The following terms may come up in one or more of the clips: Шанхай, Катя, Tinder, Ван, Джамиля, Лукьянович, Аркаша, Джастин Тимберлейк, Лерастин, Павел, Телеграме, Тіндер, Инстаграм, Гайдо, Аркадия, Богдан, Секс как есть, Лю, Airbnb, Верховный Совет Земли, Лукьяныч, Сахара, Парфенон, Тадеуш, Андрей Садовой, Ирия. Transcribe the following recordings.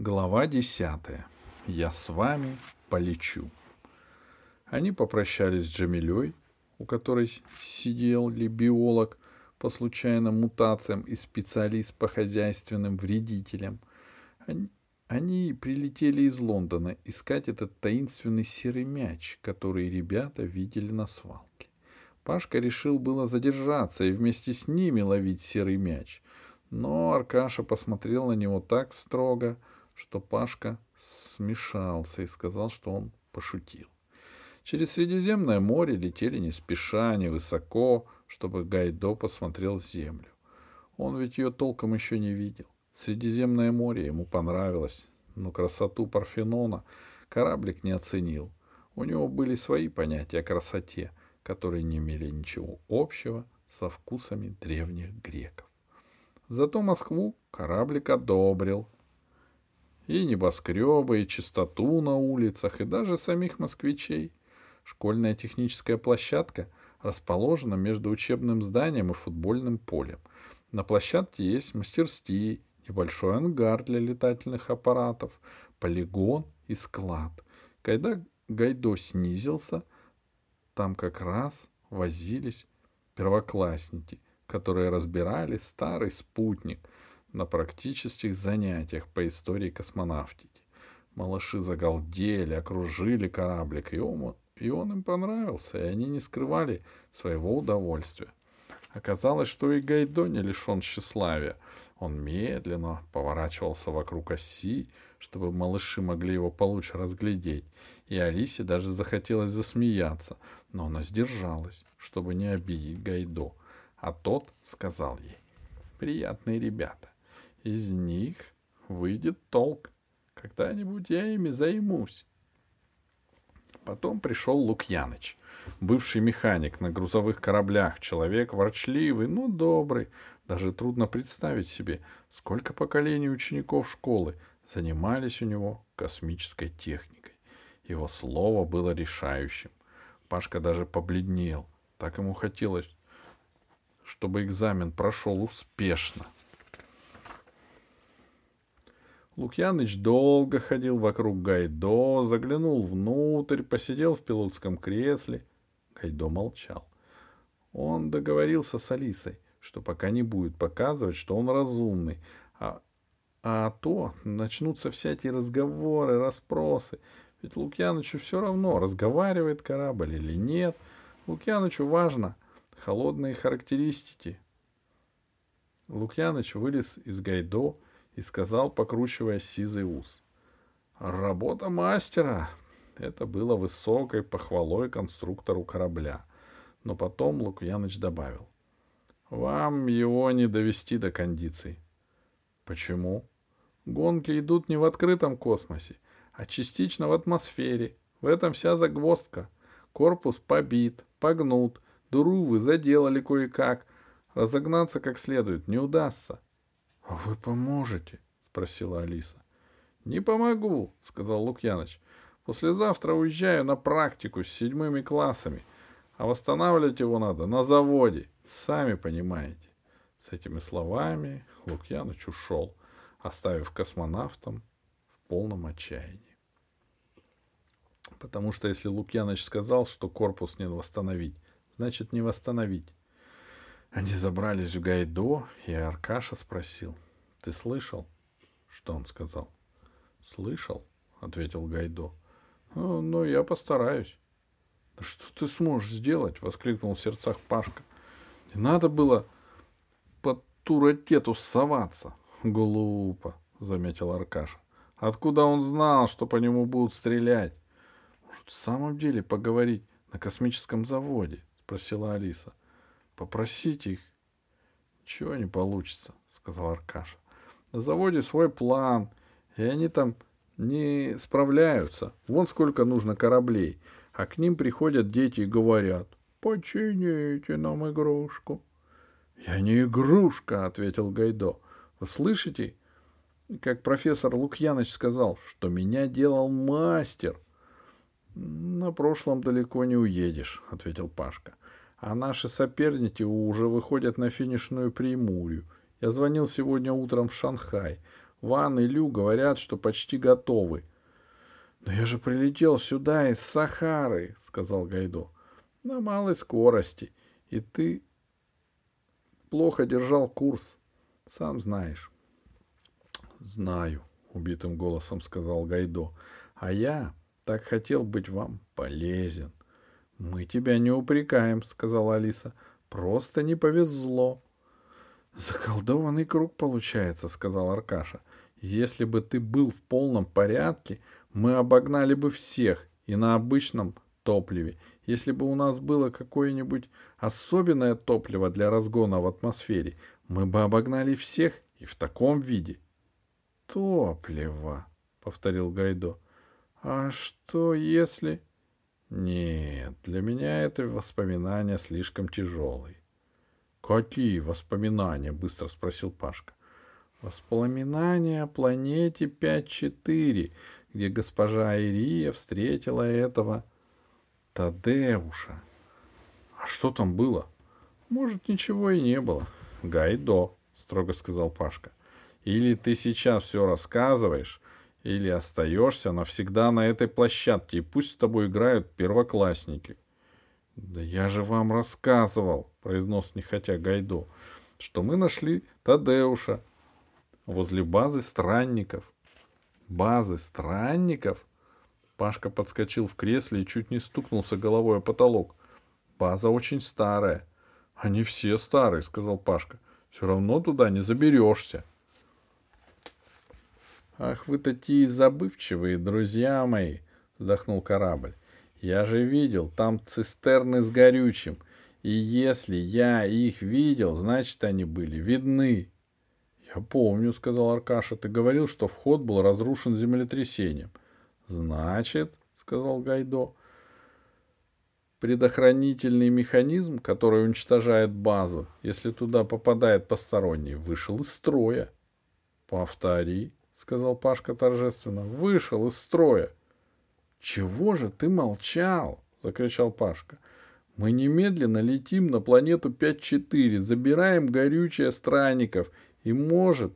Глава 10. Я с вами полечу. Они попрощались с Джамилей, у которой сидел ли биолог по случайным мутациям и специалист по хозяйственным вредителям. Они прилетели из Лондона искать этот таинственный серый мяч, который ребята видели на свалке. Пашка решил было задержаться и вместе с ними ловить серый мяч, но Аркаша посмотрел на него так строго, что Пашка смешался и сказал, что он пошутил. Через Средиземное море летели не спеша, не высоко, чтобы Гайдо посмотрел землю. Он ведь ее толком еще не видел. Средиземное море ему понравилось, но красоту Парфенона кораблик не оценил. У него были свои понятия о красоте, которые не имели ничего общего со вкусами древних греков. Зато Москву кораблик одобрил. И небоскребы, и чистоту на улицах, и даже самих москвичей. Школьная техническая площадка расположена между учебным зданием и футбольным полем. На площадке есть мастерские, небольшой ангар для летательных аппаратов, полигон и склад. Когда Гайдо снизился, там как раз возились первоклассники, которые разбирали старый спутник на практических занятиях по истории космонавтики. Малыши загалдели, окружили кораблик, и он им понравился, и они не скрывали своего удовольствия. Оказалось, что и Гайдо не лишен тщеславия. Он медленно поворачивался вокруг оси, чтобы малыши могли его получше разглядеть, и Алисе даже захотелось засмеяться, но она сдержалась, чтобы не обидеть Гайдо, а тот сказал ей: «Приятные ребята. Из них выйдет толк. Когда-нибудь я ими займусь». Потом пришел Лукьяныч, бывший механик на грузовых кораблях, человек ворчливый, но добрый. Даже трудно представить себе, сколько поколений учеников школы занимались у него космической техникой. Его слово было решающим. Пашка даже побледнел. Так ему хотелось, чтобы экзамен прошел успешно. Лукьяныч долго ходил вокруг Гайдо, заглянул внутрь, посидел в пилотском кресле. Гайдо молчал. Он договорился с Алисой, что пока не будет показывать, что он разумный, а то начнутся всякие разговоры, расспросы. Ведь Лукьянычу все равно, разговаривает корабль или нет. Лукьянычу важно холодные характеристики. Лукьяныч вылез из Гайдо и сказал, покручивая сизый ус: «Работа мастера!» Это было высокой похвалой конструктору корабля. Но потом Лукьяныч добавил: «Вам его не довести до кондиций». «Почему?» «Гонки идут не в открытом космосе, а частично в атмосфере. В этом вся загвоздка. Корпус побит, погнут, дуру вы заделали кое-как. Разогнаться как следует не удастся». — А вы поможете? — спросила Алиса. — Не помогу, — сказал Лукьяныч. — Послезавтра уезжаю на практику с 7-ми классами, а восстанавливать его надо на заводе, сами понимаете. С этими словами Лукьяныч ушел, оставив космонавтом в полном отчаянии. Потому что если Лукьяныч сказал, что корпус не восстановить, значит не восстановить. Они забрались в Гайдо, и Аркаша спросил: «Ты слышал?» Что он сказал? «Слышал», — ответил Гайдо. «Ну, я постараюсь». «Да что ты сможешь сделать?» — воскликнул в сердцах Пашка. «Не надо было под ту ракету соваться». «Глупо», — заметил Аркаша. «Откуда он знал, что по нему будут стрелять?» «Может, в самом деле поговорить на космическом заводе?» — спросила Алиса. «Попросите их». «Ничего не получится», — сказал Аркаша. «На заводе свой план, и они там не справляются. Вон сколько нужно кораблей. А к ним приходят дети и говорят: «Почините нам игрушку». «Я не игрушка», — ответил Гайдо. «Вы слышите, как профессор Лукьяныч сказал, что меня делал мастер?» «На прошлом далеко не уедешь», — ответил Пашка. «А наши соперники уже выходят на финишную прямую. Я звонил сегодня утром в Шанхай. Ван и Лю говорят, что почти готовы. «Но я же прилетел сюда из Сахары», — сказал Гайдо. «На малой скорости. И ты плохо держал курс. Сам знаешь». «Знаю», — убитым голосом сказал Гайдо. «А я так хотел быть вам полезен». «Мы тебя не упрекаем», — сказала Алиса. «Просто не повезло». «Заколдованный круг получается», — сказал Аркаша. «Если бы ты был в полном порядке, мы обогнали бы всех и на обычном топливе. Если бы у нас было какое-нибудь особенное топливо для разгона в атмосфере, мы бы обогнали всех и в таком виде». «Топливо», — повторил Гайдо. «А что если...» «Нет, для меня это воспоминания слишком тяжелые». «Какие воспоминания?» — быстро спросил Пашка. «Воспоминания о планете 5-4, где госпожа Ирия встретила этого Тадеуша». «А что там было?» «Может, ничего и не было». «Гайдо», — строго сказал Пашка, — «или ты сейчас все рассказываешь, или остаешься навсегда на этой площадке, и пусть с тобой играют первоклассники». «Да я же вам рассказывал», — произнес нехотя Гайдо, — «что мы нашли Тадеуша возле базы странников». «Базы странников?» Пашка подскочил в кресле и чуть не стукнулся головой о потолок. «База очень старая». «Они все старые», — сказал Пашка. «Все равно туда не заберешься». «Ах, вы такие забывчивые, друзья мои!» — вздохнул корабль. «Я же видел, там цистерны с горючим, и если я их видел, значит, они были видны». «Я помню», — сказал Аркаша, — «ты говорил, что вход был разрушен землетрясением». «Значит», — сказал Гайдо, — «предохранительный механизм, который уничтожает базу, если туда попадает посторонний, вышел из строя». «Повтори», — сказал Пашка торжественно. — «Вышел из строя». — «Чего же ты молчал?» — закричал Пашка. — «Мы немедленно летим на планету 5-4, забираем горючее странников и, может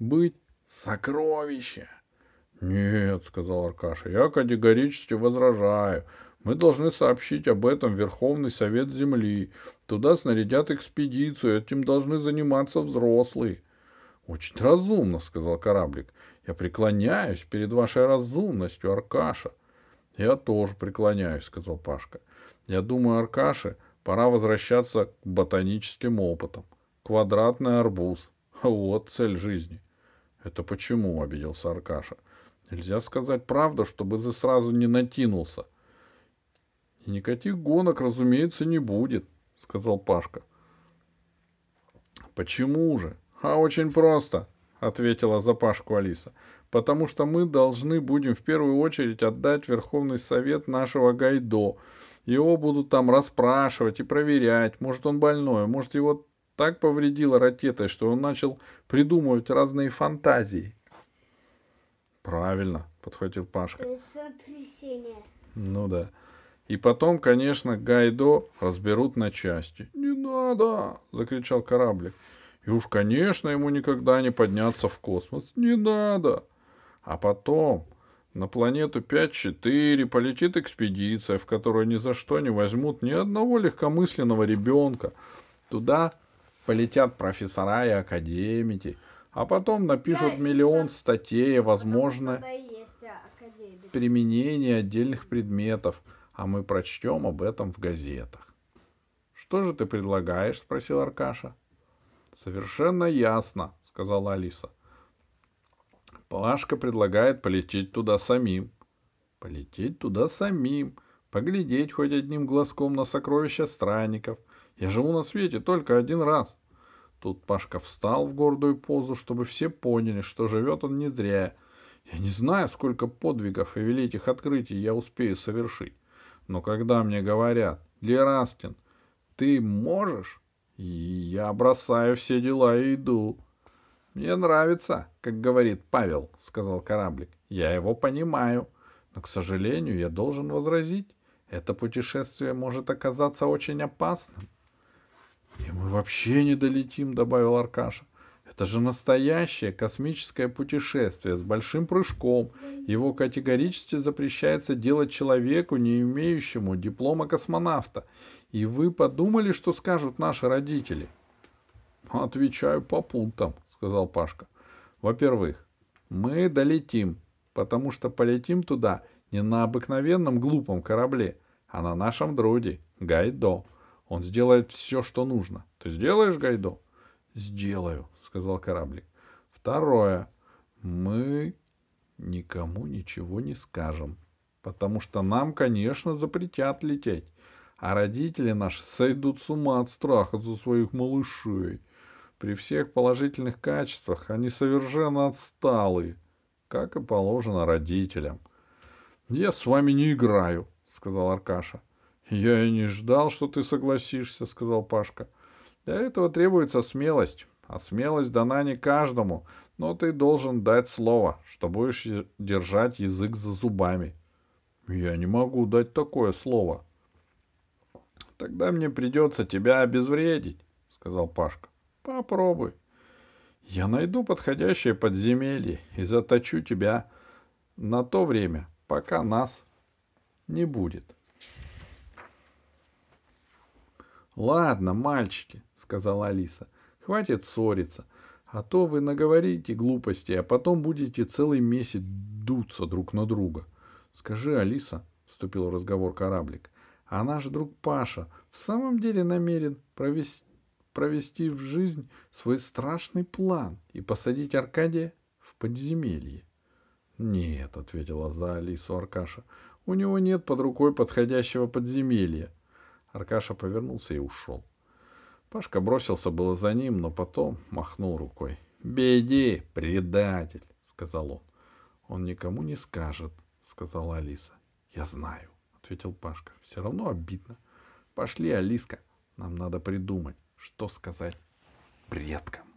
быть, сокровища». — «Нет», — сказал Аркаша, — «я категорически возражаю. Мы должны сообщить об этом Верховный Совет Земли. Туда снарядят экспедицию, этим должны заниматься взрослые». «Очень разумно», — сказал кораблик. «Я преклоняюсь перед вашей разумностью, Аркаша». «Я тоже преклоняюсь», — сказал Пашка. «Я думаю, Аркаше пора возвращаться к ботаническим опытам. Квадратный арбуз. Вот цель жизни». «Это почему?» — обиделся Аркаша. «Нельзя сказать правду, чтобы ты сразу не натянулся». «И никаких гонок, разумеется, не будет», — сказал Пашка. «Почему же?» «А очень просто», — ответила за Пашку Алиса, — «потому что мы должны будем в первую очередь отдать Верховный Совет нашего Гайдо. Его будут там расспрашивать и проверять. Может, он больной, может, его так повредило ракетой, что он начал придумывать разные фантазии». «Правильно», — подхватил Пашка. «Сотрясение». «Ну да». «И потом, конечно, Гайдо разберут на части». «Не надо!» — закричал кораблик. «И уж, конечно, ему никогда не подняться в космос. Не надо!» «А потом на планету 5-4 полетит экспедиция, в которую ни за что не возьмут ни одного легкомысленного ребенка. Туда полетят профессора и академики, а потом напишут миллион статей, возможно, применение отдельных предметов, а мы прочтем об этом в газетах». «Что же ты предлагаешь?» — спросил Аркаша. «Совершенно ясно», — сказала Алиса. «Пашка предлагает полететь туда самим». «Полететь туда самим, поглядеть хоть одним глазком на сокровища странников. Я живу на свете только один раз». Тут Пашка встал в гордую позу, чтобы все поняли, что живет он не зря. «Я не знаю, сколько подвигов и великих открытий я успею совершить. Но когда мне говорят: Лерастин, ты можешь? И я бросаю все дела и иду». «Мне нравится, как говорит Павел», — сказал кораблик. «Я его понимаю. Но, к сожалению, я должен возразить. Это путешествие может оказаться очень опасным». «И мы вообще не долетим», — добавил Аркаша. Это же настоящее космическое путешествие с большим прыжком. Его категорически запрещается делать человеку, не имеющему диплома космонавта. И вы подумали, что скажут наши родители? Отвечаю по пунктам, сказал Пашка. Во-первых, мы долетим, потому что полетим туда не на обыкновенном глупом корабле, а на нашем дроиде Гайдо. Он сделает все, что нужно. Ты сделаешь, Гайдо? Сделаю, сказал кораблик. Второе. Мы никому ничего не скажем, потому что нам, конечно, запретят лететь. А родители наши сойдут с ума от страха за своих малышей. При всех положительных качествах они совершенно отсталые, как и положено родителям. Я с вами не играю, сказал Аркаша. Я и не ждал, что ты согласишься, сказал Пашка. Для этого требуется смелость, а смелость дана не каждому, но ты должен дать слово, что будешь держать язык за зубами. Я не могу дать такое слово. Тогда мне придется тебя обезвредить, сказал Пашка. Попробуй. Я найду подходящее подземелье и заточу тебя на то время, пока нас не будет. Ладно, мальчики, сказала Алиса. Хватит ссориться, а то вы наговорите глупости, а потом будете целый месяц дуться друг на друга. Скажи, Алиса, вступил в разговор кораблик, а наш друг Паша в самом деле намерен провести в жизнь свой страшный план и посадить Аркадия в подземелье. Нет, ответила за Алису Аркаша, у него нет под рукой подходящего подземелья. Аркаша повернулся и ушел. Пашка бросился было за ним, но потом махнул рукой. «Беги, предатель!» — сказал он. «Он никому не скажет», — сказала Алиса. «Я знаю», — ответил Пашка. «Все равно обидно. Пошли, Алиска, нам надо придумать, что сказать предкам».